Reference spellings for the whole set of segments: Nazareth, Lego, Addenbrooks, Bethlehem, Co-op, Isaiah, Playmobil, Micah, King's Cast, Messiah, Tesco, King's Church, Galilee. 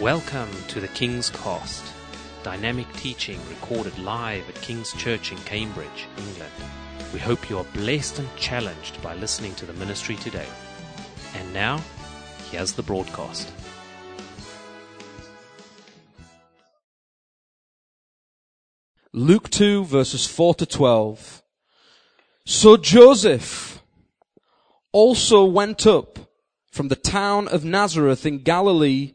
Welcome to the King's Cast, dynamic teaching recorded live at King's Church in Cambridge, England. We hope you are blessed and challenged by listening to the ministry today. And now, here's the broadcast. Luke 2, verses 4 to 12. So Joseph also went up from the town of Nazareth in Galilee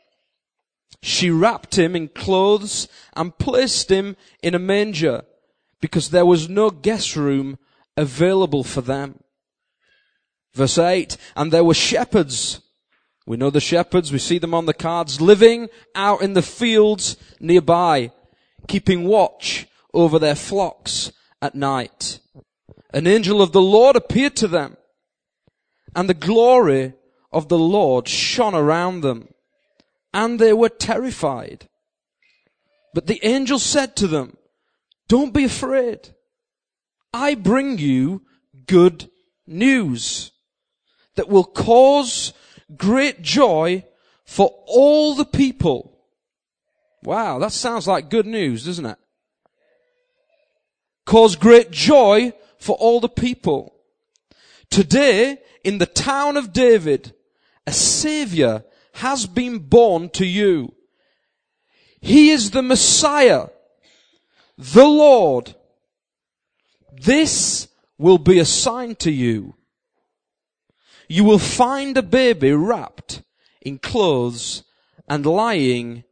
She wrapped him in clothes and placed him in a manger because there was no guest room available for them. Verse 8, and there were shepherds. We know the shepherds, we see them on the cards, living out in the fields nearby, keeping watch over their flocks at night. An angel of the Lord appeared to them, and the glory of the Lord shone around them. And they were terrified. But the angel said to them, "Don't be afraid. I bring you good news that will cause great joy for all the people." Wow, that sounds like good news, doesn't it? Cause great joy for all the people. Today, in the town of David, a Savior has been born to you. He is the Messiah, the Lord. This will be a sign to you. You will find a baby wrapped in clothes and lying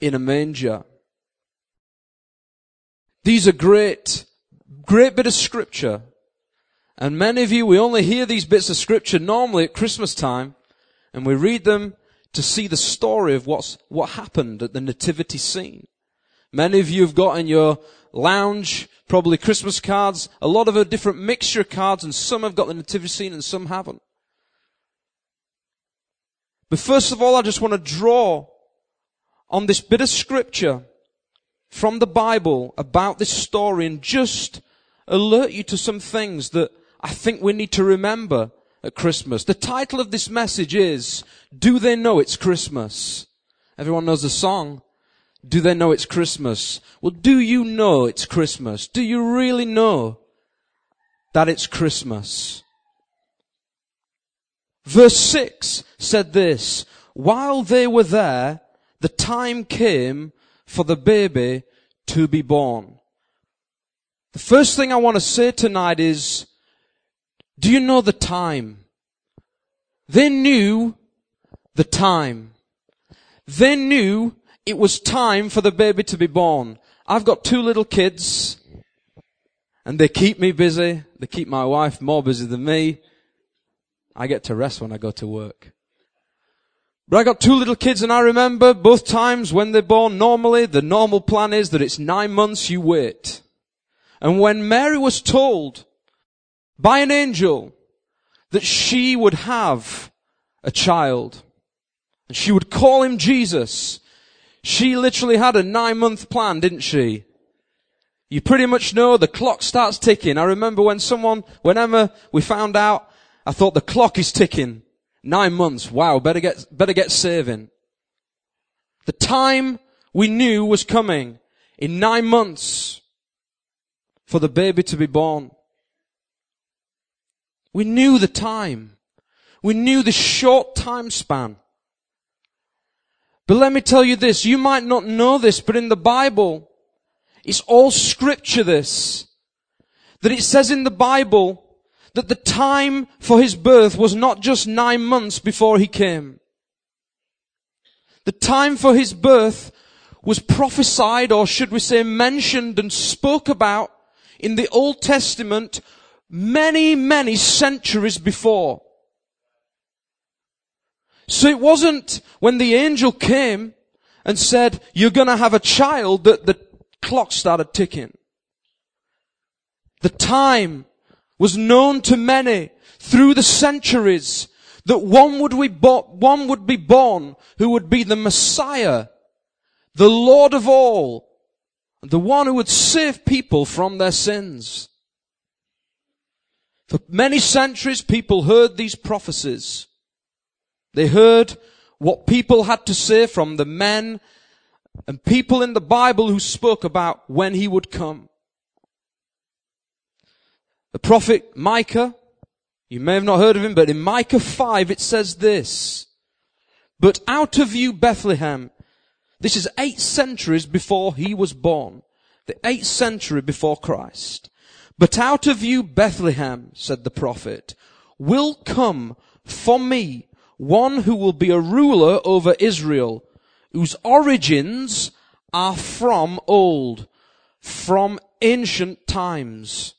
in a manger. These are great bit of scripture. And many of you, we only hear these bits of scripture normally at Christmas time. And we read them to see the story of what happened at the nativity scene. Many of you have got in your lounge probably Christmas cards, a lot of a different mixture of cards, and some have got the nativity scene and some haven't. But first of all, I just want to draw on this bit of scripture from the Bible about this story and just alert you to some things that I think we need to remember at Christmas. The title of this message is, "Do They Know It's Christmas?" Everyone knows the song, "Do They Know It's Christmas?" Well, do you know it's Christmas? Do you really know that it's Christmas? Verse 6 said this, while they were there, the time came for the baby to be born. The first thing I want to say tonight is, do you know the time? They knew the time. They knew it was time for the baby to be born. I've got two little kids, and they keep me busy. They keep my wife more busy than me. I get to rest when I go to work. But I got two little kids, and I remember both times when they're born, normally the normal plan is that it's 9 months you wait. And when Mary was told by an angel that she would have a child, and she would call him Jesus, she literally had a 9-month plan, didn't she? You pretty much know the clock starts ticking. I remember when Emma, we found out, I thought the clock is ticking. 9 months. Wow, better get saving. The time we knew was coming in 9 months for the baby to be born. We knew the time. We knew the short time span. But let me tell you this, you might not know this, but in the Bible, it's all scripture this, that it says in the Bible that the time for his birth was not just 9 months before he came. The time for his birth was prophesied, or should we say mentioned and spoke about in the Old Testament many centuries before. So it wasn't when the angel came and said, "You're going to have a child," that the clock started ticking. The time was known to many through the centuries that one would be born who would be the Messiah, the Lord of all, the one who would save people from their sins. For many centuries, people heard these prophecies. They heard what people had to say from the men and people in the Bible who spoke about when he would come. The prophet Micah, you may have not heard of him, but in Micah 5 it says this, "But out of you, Bethlehem," this is 8 centuries before he was born, the 8th century before Christ. "But out of you, Bethlehem," said the prophet, "will come for me one who will be a ruler over Israel, whose origins are from old, from ancient times."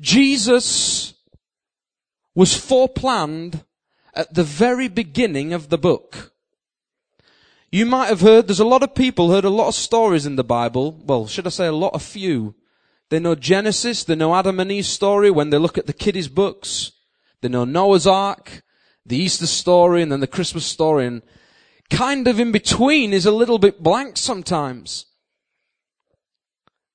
Jesus was foreplanned at the very beginning of the book. You might have heard, there's a lot of people heard a lot of stories in the Bible. Well, should I say a few. They know Genesis, they know Adam and Eve's story when they look at the kiddies' books. They know Noah's Ark, the Easter story, and then the Christmas story. And kind of in between is a little bit blank sometimes.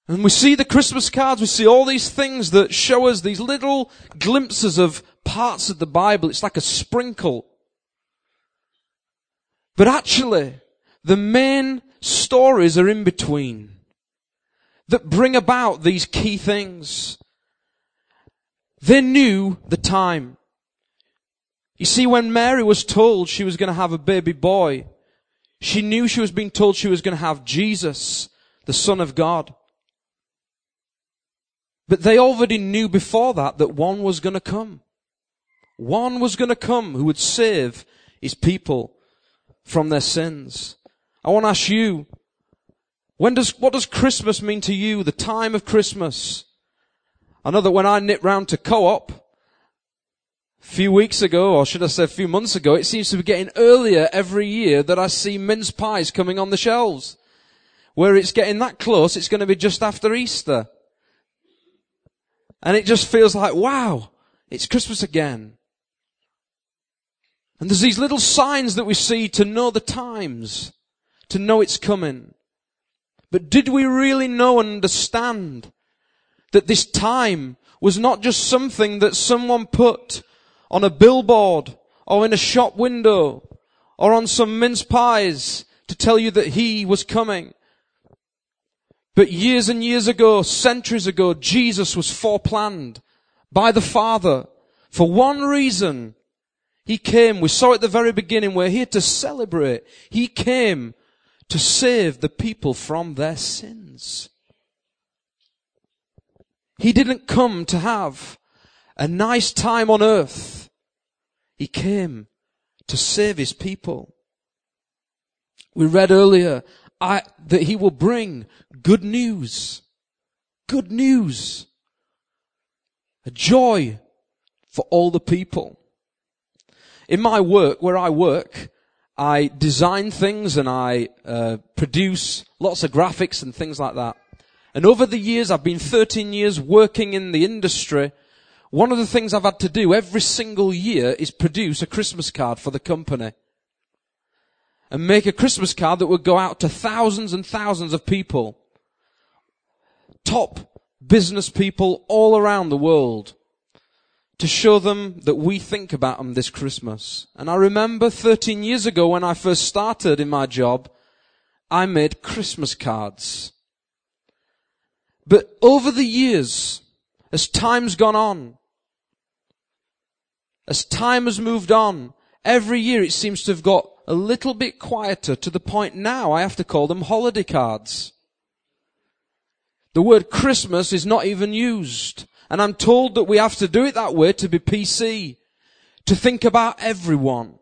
And we see the Christmas cards, we see all these things that show us these little glimpses of parts of the Bible. It's like a sprinkle. But actually, the main stories are in between that bring about these key things. They knew the time. You see, when Mary was told she was going to have a baby boy, she knew she was being told she was going to have Jesus, the Son of God. But they already knew before that one was going to come. One was going to come who would save his people from their sins. I want to ask you, what does Christmas mean to you, the time of Christmas? I know that when I nipped round to Co-op a few weeks ago, or should I say a few months ago, it seems to be getting earlier every year that I see mince pies coming on the shelves. Where it's getting that close, it's going to be just after Easter. And it just feels like, wow, it's Christmas again. And there's these little signs that we see to know the times, to know it's coming. But did we really know and understand that this time was not just something that someone put on a billboard or in a shop window or on some mince pies to tell you that he was coming? But years and years ago, centuries ago, Jesus was foreplanned by the Father. For one reason, he came. We saw it at the very beginning. We're here to celebrate. He came to save the people from their sins. He didn't come to have a nice time on earth. He came to save his people. We read earlier that he will bring good news. Good news. A joy for all the people. In my work, where I work, I design things and I produce lots of graphics and things like that. And over the years, I've been 13 years working in the industry. One of the things I've had to do every single year is produce a Christmas card for the company. And make a Christmas card that would go out to thousands and thousands of people. Top business people all around the world. To show them that we think about them this Christmas. And I remember 13 years ago when I first started in my job, I made Christmas cards. But over the years, as time's gone on, as time has moved on, every year it seems to have got a little bit quieter, to the point now I have to call them holiday cards. The word Christmas is not even used. And I'm told that we have to do it that way to be PC, to think about everyone.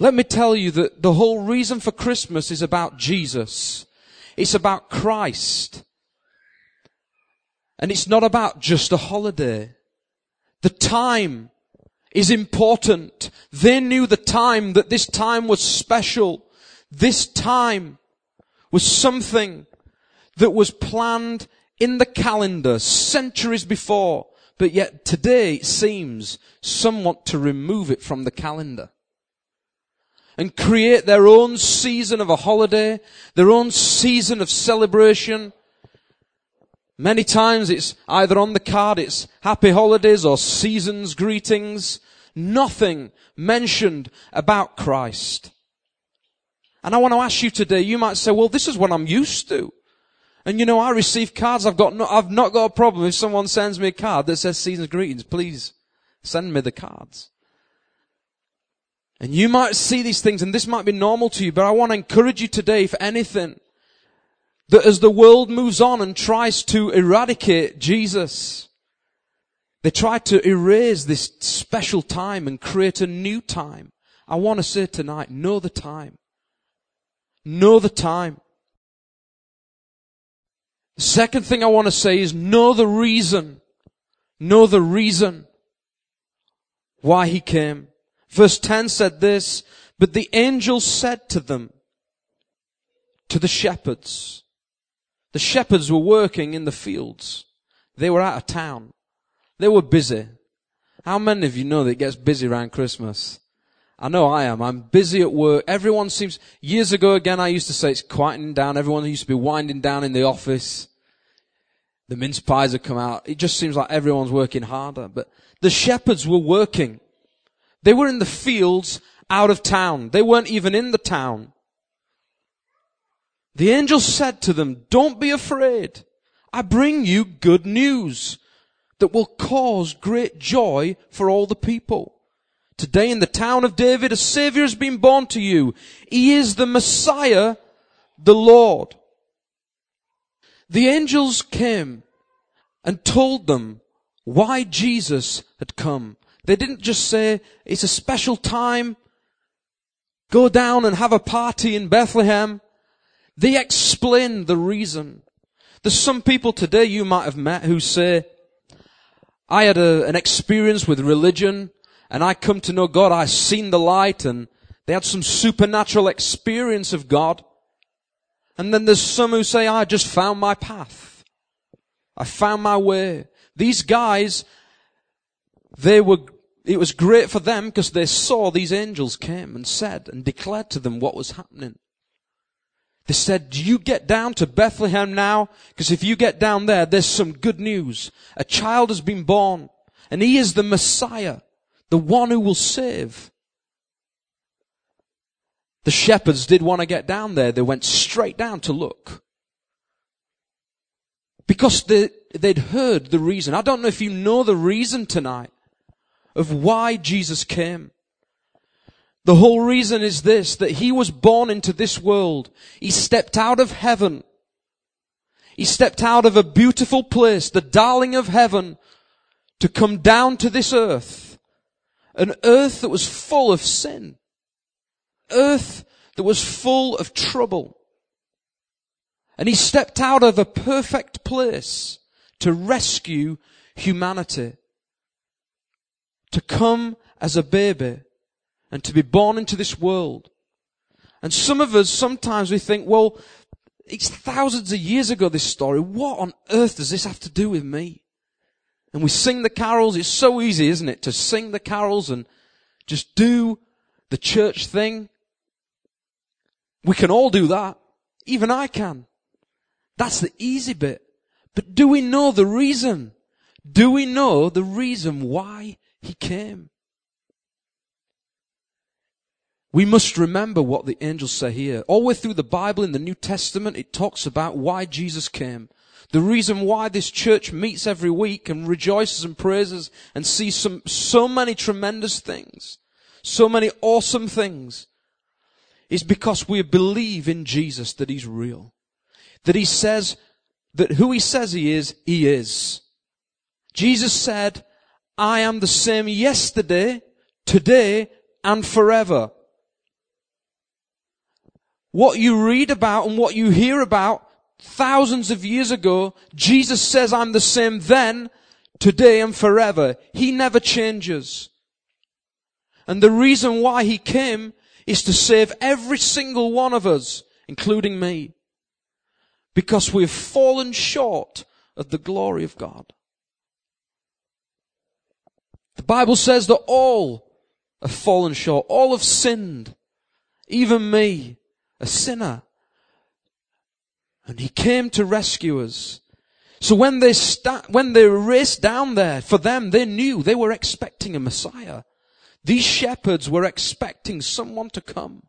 Let me tell you that the whole reason for Christmas is about Jesus. It's about Christ. And it's not about just a holiday. The time is important. They knew the time, that this time was special. This time was something that was planned in the calendar centuries before, but yet today it seems some want to remove it from the calendar and create their own season of a holiday, their own season of celebration. Many times it's either on the card, it's happy holidays or season's greetings. Nothing mentioned about Christ. And I want to ask you today, you might say, well, this is what I'm used to. And you know, I receive cards. I've not got a problem if someone sends me a card that says season's greetings. Please send me the cards. And you might see these things and this might be normal to you, but I want to encourage you today, if anything, that as the world moves on and tries to eradicate Jesus, they try to erase this special time and create a new time. I want to say tonight, know the time. Know the time. The second thing I want to say is know the reason. Know the reason why he came. Verse 10 said this, but the angel said to them, to the shepherds. The shepherds were working in the fields. They were out of town. They were busy. How many of you know that it gets busy around Christmas? I know I am. I'm busy at work. Everyone seems, years ago again, I used to say it's quieting down. Everyone used to be winding down in the office. The mince pies have come out. It just seems like everyone's working harder. But the shepherds were working. They were in the fields out of town. They weren't even in the town. The angel said to them, don't be afraid. I bring you good news that will cause great joy for all the people. Today in the town of David, a Savior has been born to you. He is the Messiah, the Lord. The angels came and told them why Jesus had come. They didn't just say, it's a special time. Go down and have a party in Bethlehem. They explain the reason. There's some people today you might have met who say, I had an experience with religion and I come to know God. I seen the light, and they had some supernatural experience of God. And then there's some who say, I just found my path. I found my way. These guys, it was great for them because they saw these angels came and said and declared to them what was happening. They said, do you get down to Bethlehem now? Because if you get down there, there's some good news. A child has been born, and he is the Messiah, the one who will save. The shepherds did want to get down there. They went straight down to look. Because they'd heard the reason. I don't know if you know the reason tonight of why Jesus came. The whole reason is this, that he was born into this world. He stepped out of heaven. He stepped out of a beautiful place, the darling of heaven, to come down to this earth. An earth that was full of sin. Earth that was full of trouble. And he stepped out of a perfect place to rescue humanity. To come as a baby. And to be born into this world. And some of us, sometimes we think, well, it's thousands of years ago, this story. What on earth does this have to do with me? And we sing the carols. It's so easy, isn't it, to sing the carols and just do the church thing. We can all do that. Even I can. That's the easy bit. But do we know the reason? Do we know the reason why he came? We must remember what the angels say here. All the way through the Bible in the New Testament, it talks about why Jesus came. The reason why this church meets every week and rejoices and praises and sees so many tremendous things, so many awesome things, is because we believe in Jesus, that he's real. That he says, that who he says he is, he is. Jesus said, I am the same yesterday, today, and forever. What you read about and what you hear about thousands of years ago, Jesus says, I'm the same then, today, and forever. He never changes. And the reason why he came is to save every single one of us, including me. because we've fallen short of the glory of God. The Bible says that all have fallen short. All have sinned. Even me, a sinner. And he came to rescue us. So when they raced down there, for them, they knew they were expecting a Messiah. These shepherds were expecting someone to come.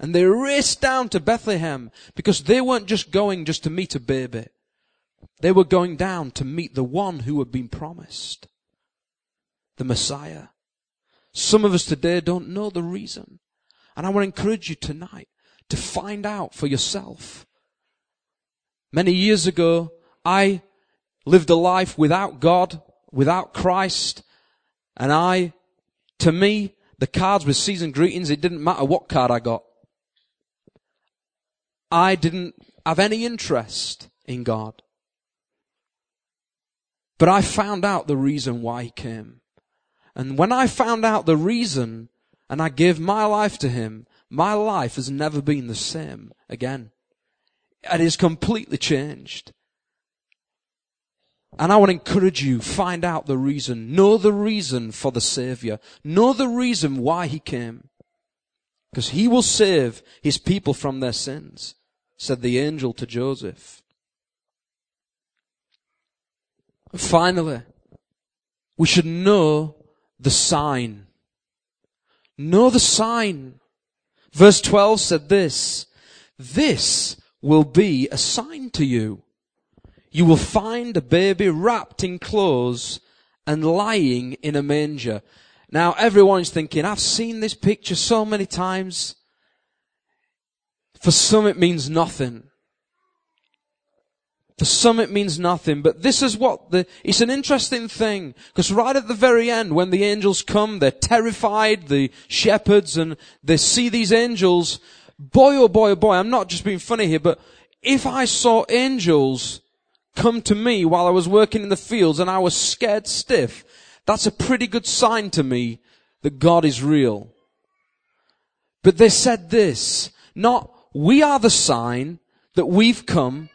And they raced down to Bethlehem because they weren't just going just to meet a baby. They were going down to meet the one who had been promised, the Messiah. Some of us today don't know the reason. And I want to encourage you tonight to find out for yourself. Many years ago, I lived a life without God, without Christ, and to me, the cards with season greetings, it didn't matter what card I got. I didn't have any interest in God. But I found out the reason why he came. And when I found out the reason and I gave my life to him, my life has never been the same again. It is completely changed. And I want to encourage you, find out the reason. Know the reason for the Savior. Know the reason why he came. Because he will save his people from their sins, said the angel to Joseph. Finally, we should know the sign. Know the sign. Verse 12 said this, "This will be a sign to you. You will find a baby wrapped in clothes and lying in a manger." Now everyone's thinking, I've seen this picture so many times. For some it means nothing. For some it means nothing. But this is it's an interesting thing. Because right at the very end, when the angels come, they're terrified, the shepherds, and they see these angels. Boy, oh boy, oh boy, I'm not just being funny here, but if I saw angels come to me while I was working in the fields and I was scared stiff, that's a pretty good sign to me that God is real. But they said this, not, we are the sign that we've come.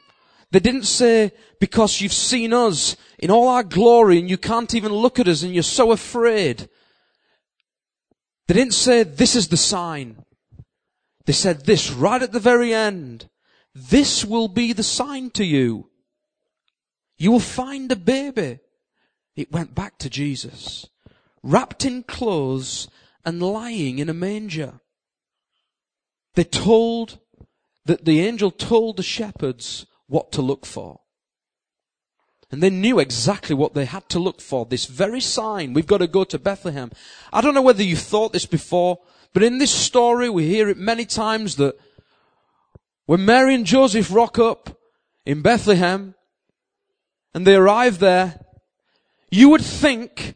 They didn't say, because you've seen us in all our glory and you can't even look at us and you're so afraid. They didn't say, this is the sign. They said this right at the very end. This will be the sign to you. You will find a baby. It went back to Jesus, wrapped in clothes and lying in a manger. The angel told the shepherds what to look for. And they knew exactly what they had to look for. This very sign. We've got to go to Bethlehem. I don't know whether you thought this before, but in this story, we hear it many times that when Mary and Joseph rock up in Bethlehem, and they arrive there, you would think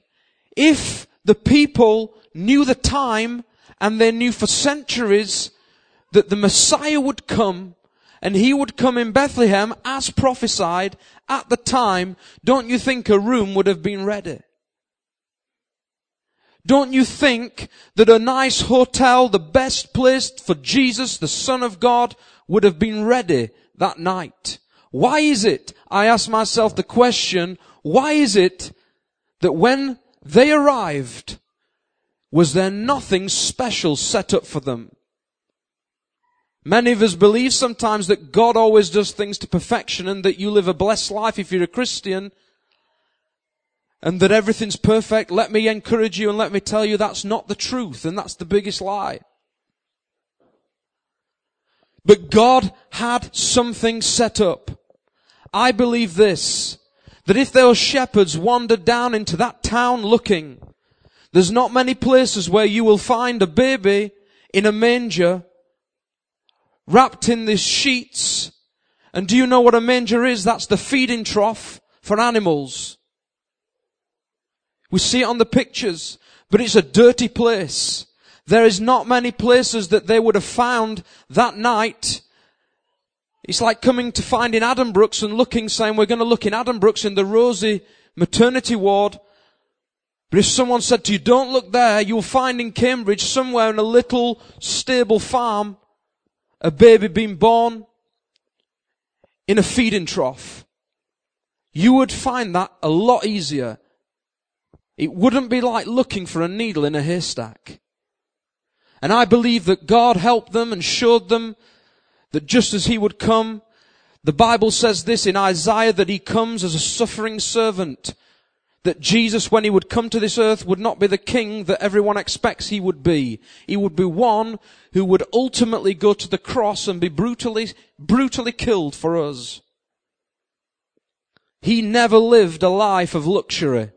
if the people knew the time and they knew for centuries that the Messiah would come and he would come in Bethlehem as prophesied at the time, don't you think a room would have been ready? Don't you think that a nice hotel, the best place for Jesus, the Son of God, would have been ready that night? Why is it, I asked myself the question, why is it that when they arrived, was there nothing special set up for them? Many of us believe sometimes that God always does things to perfection and that you live a blessed life if you're a Christian and that everything's perfect. Let me encourage you and let me tell you that's not the truth and that's the biggest lie. But God had something set up. I believe this, that if those shepherds wandered down into that town looking, there's not many places where you will find a baby in a manger, wrapped in these sheets. And do you know what a manger is? That's the feeding trough for animals. We see it on the pictures, but it's a dirty place. There is not many places that they would have found that night. It's like coming to find in Addenbrooks and looking, saying we're going to look in Addenbrooks in the rosy maternity ward. But if someone said to you, don't look there, you'll find in Cambridge somewhere in a little stable farm, a baby being born. in a feeding trough, you would find that a lot easier. It wouldn't be like looking for a needle in a haystack. And I believe that God helped them and showed them that just as he would come, the Bible says this in Isaiah, that he comes as a suffering servant, that Jesus, when he would come to this earth, would not be the king that everyone expects he would be. He would be one who would ultimately go to the cross and be brutally killed for us. He never lived a life of luxury.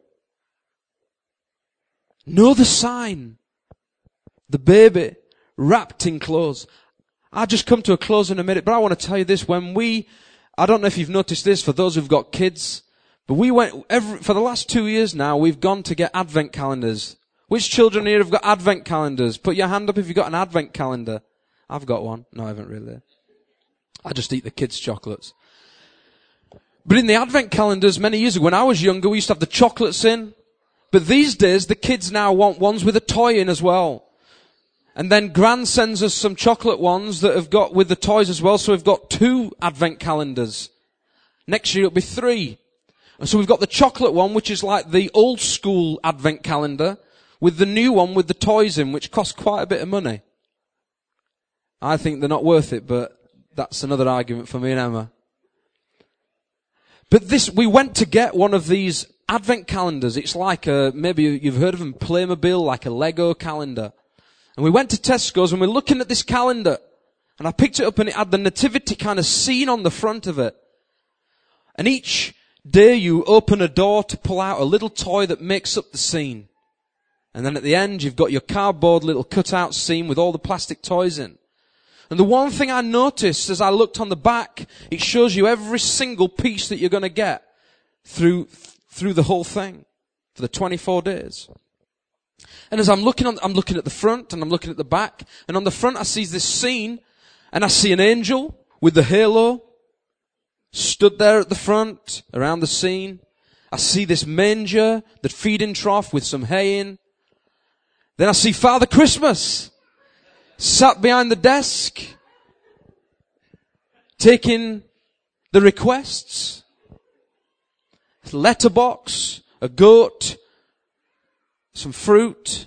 Know the sign. The baby wrapped in clothes. I'll just come to a close in a minute, but I want to tell you this. I don't know if you've noticed this for those who've got kids, but we went for the last 2 years now, we've gone to get Advent calendars. Which children here have got Advent calendars? Put your hand up if you've got an Advent calendar. I've got one. No, I haven't really. I just eat the kids' chocolates. But in the Advent calendars, many years ago, when I was younger, we used to have the chocolates in. But these days, the kids now want ones with a toy in as well. And then Gran sends us some chocolate ones that have got with the toys as well. So we've got 2 Advent calendars. Next year it'll be 3. And so we've got the chocolate one, which is like the old school Advent calendar, with the new one with the toys in, which costs quite a bit of money. I think they're not worth it, but that's another argument for me and Emma. But we went to get one of these Advent calendars. It's like maybe you've heard of them, Playmobil, like a Lego calendar. And we went to Tesco's and we're looking at this calendar. And I picked it up and it had the nativity kind of scene on the front of it. And each day you open a door to pull out a little toy that makes up the scene. And then at the end you've got your cardboard little cutout scene with all the plastic toys in. And the one thing I noticed as I looked on the back, it shows you every single piece that you're going to get through the whole thing for the 24 days. And as I'm looking at the front and I'm looking at the back, and on the front I see this scene, and I see an angel with the halo stood there at the front around the scene. I see this manger, the feeding trough with some hay in. Then I see Father Christmas sat behind the desk taking the requests, letterbox, a goat, some fruit.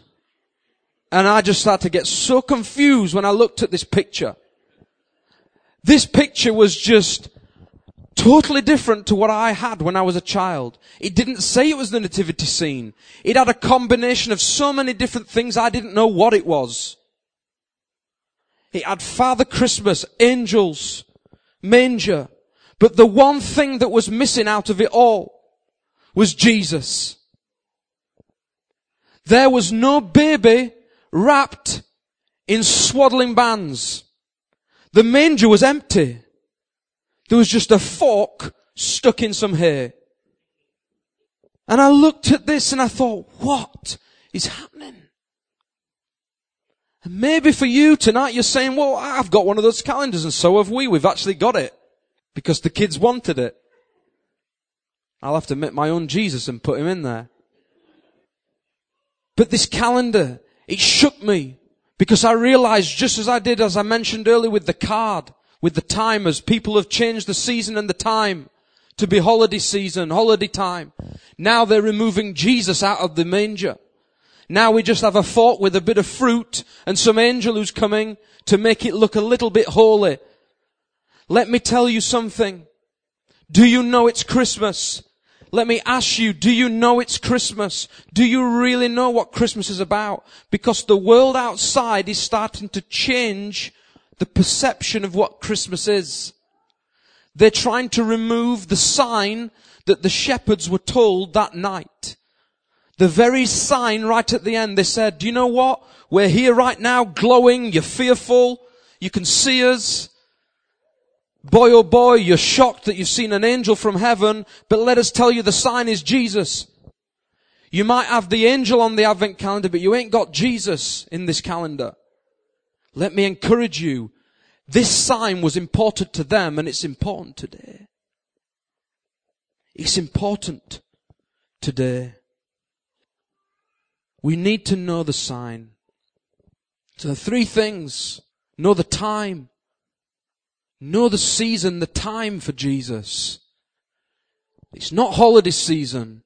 And I just started to get so confused when I looked at this picture. This picture was just totally different to what I had when I was a child. It didn't say it was the nativity scene. It had a combination of so many different things I didn't know what it was. It had Father Christmas, angels, manger. But the one thing that was missing out of it all was Jesus. There was no baby wrapped in swaddling bands. The manger was empty. There was just a fork stuck in some hay. And I looked at this and I thought, what is happening? And maybe for you tonight you're saying, well, I've got one of those calendars, and so have we. We've actually got it because the kids wanted it. I'll have to make my own Jesus and put him in there. But this calendar, it shook me because I realized, just as I did, as I mentioned earlier with the card, with the timers, people have changed the season and the time to be holiday season, holiday time. Now they're removing Jesus out of the manger. Now we just have a fork with a bit of fruit and some angel who's coming to make it look a little bit holy. Let me tell you something. Do you know it's Christmas? Let me ask you, do you know it's Christmas? Do you really know what Christmas is about? Because the world outside is starting to change the perception of what Christmas is. They're trying to remove the sign that the shepherds were told that night. The very sign right at the end, they said, do you know what? We're here right now, glowing, you're fearful, you can see us. Boy, oh boy, you're shocked that you've seen an angel from heaven, but let us tell you the sign is Jesus. You might have the angel on the Advent calendar, but you ain't got Jesus in this calendar. Let me encourage you. This sign was important to them, and it's important today. It's important today. We need to know the sign. So the 3 things. Know the time. Know the season, the time for Jesus. It's not holiday season.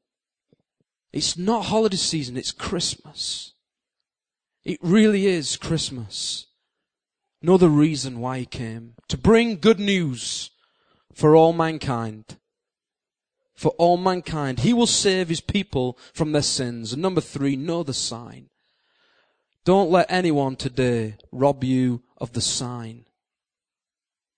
It's not holiday season. It's Christmas. It really is Christmas. Know the reason why he came. To bring good news for all mankind. For all mankind. He will save his people from their sins. And number three, know the sign. Don't let anyone today rob you of the sign.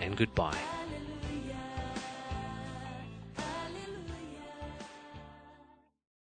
and goodbye.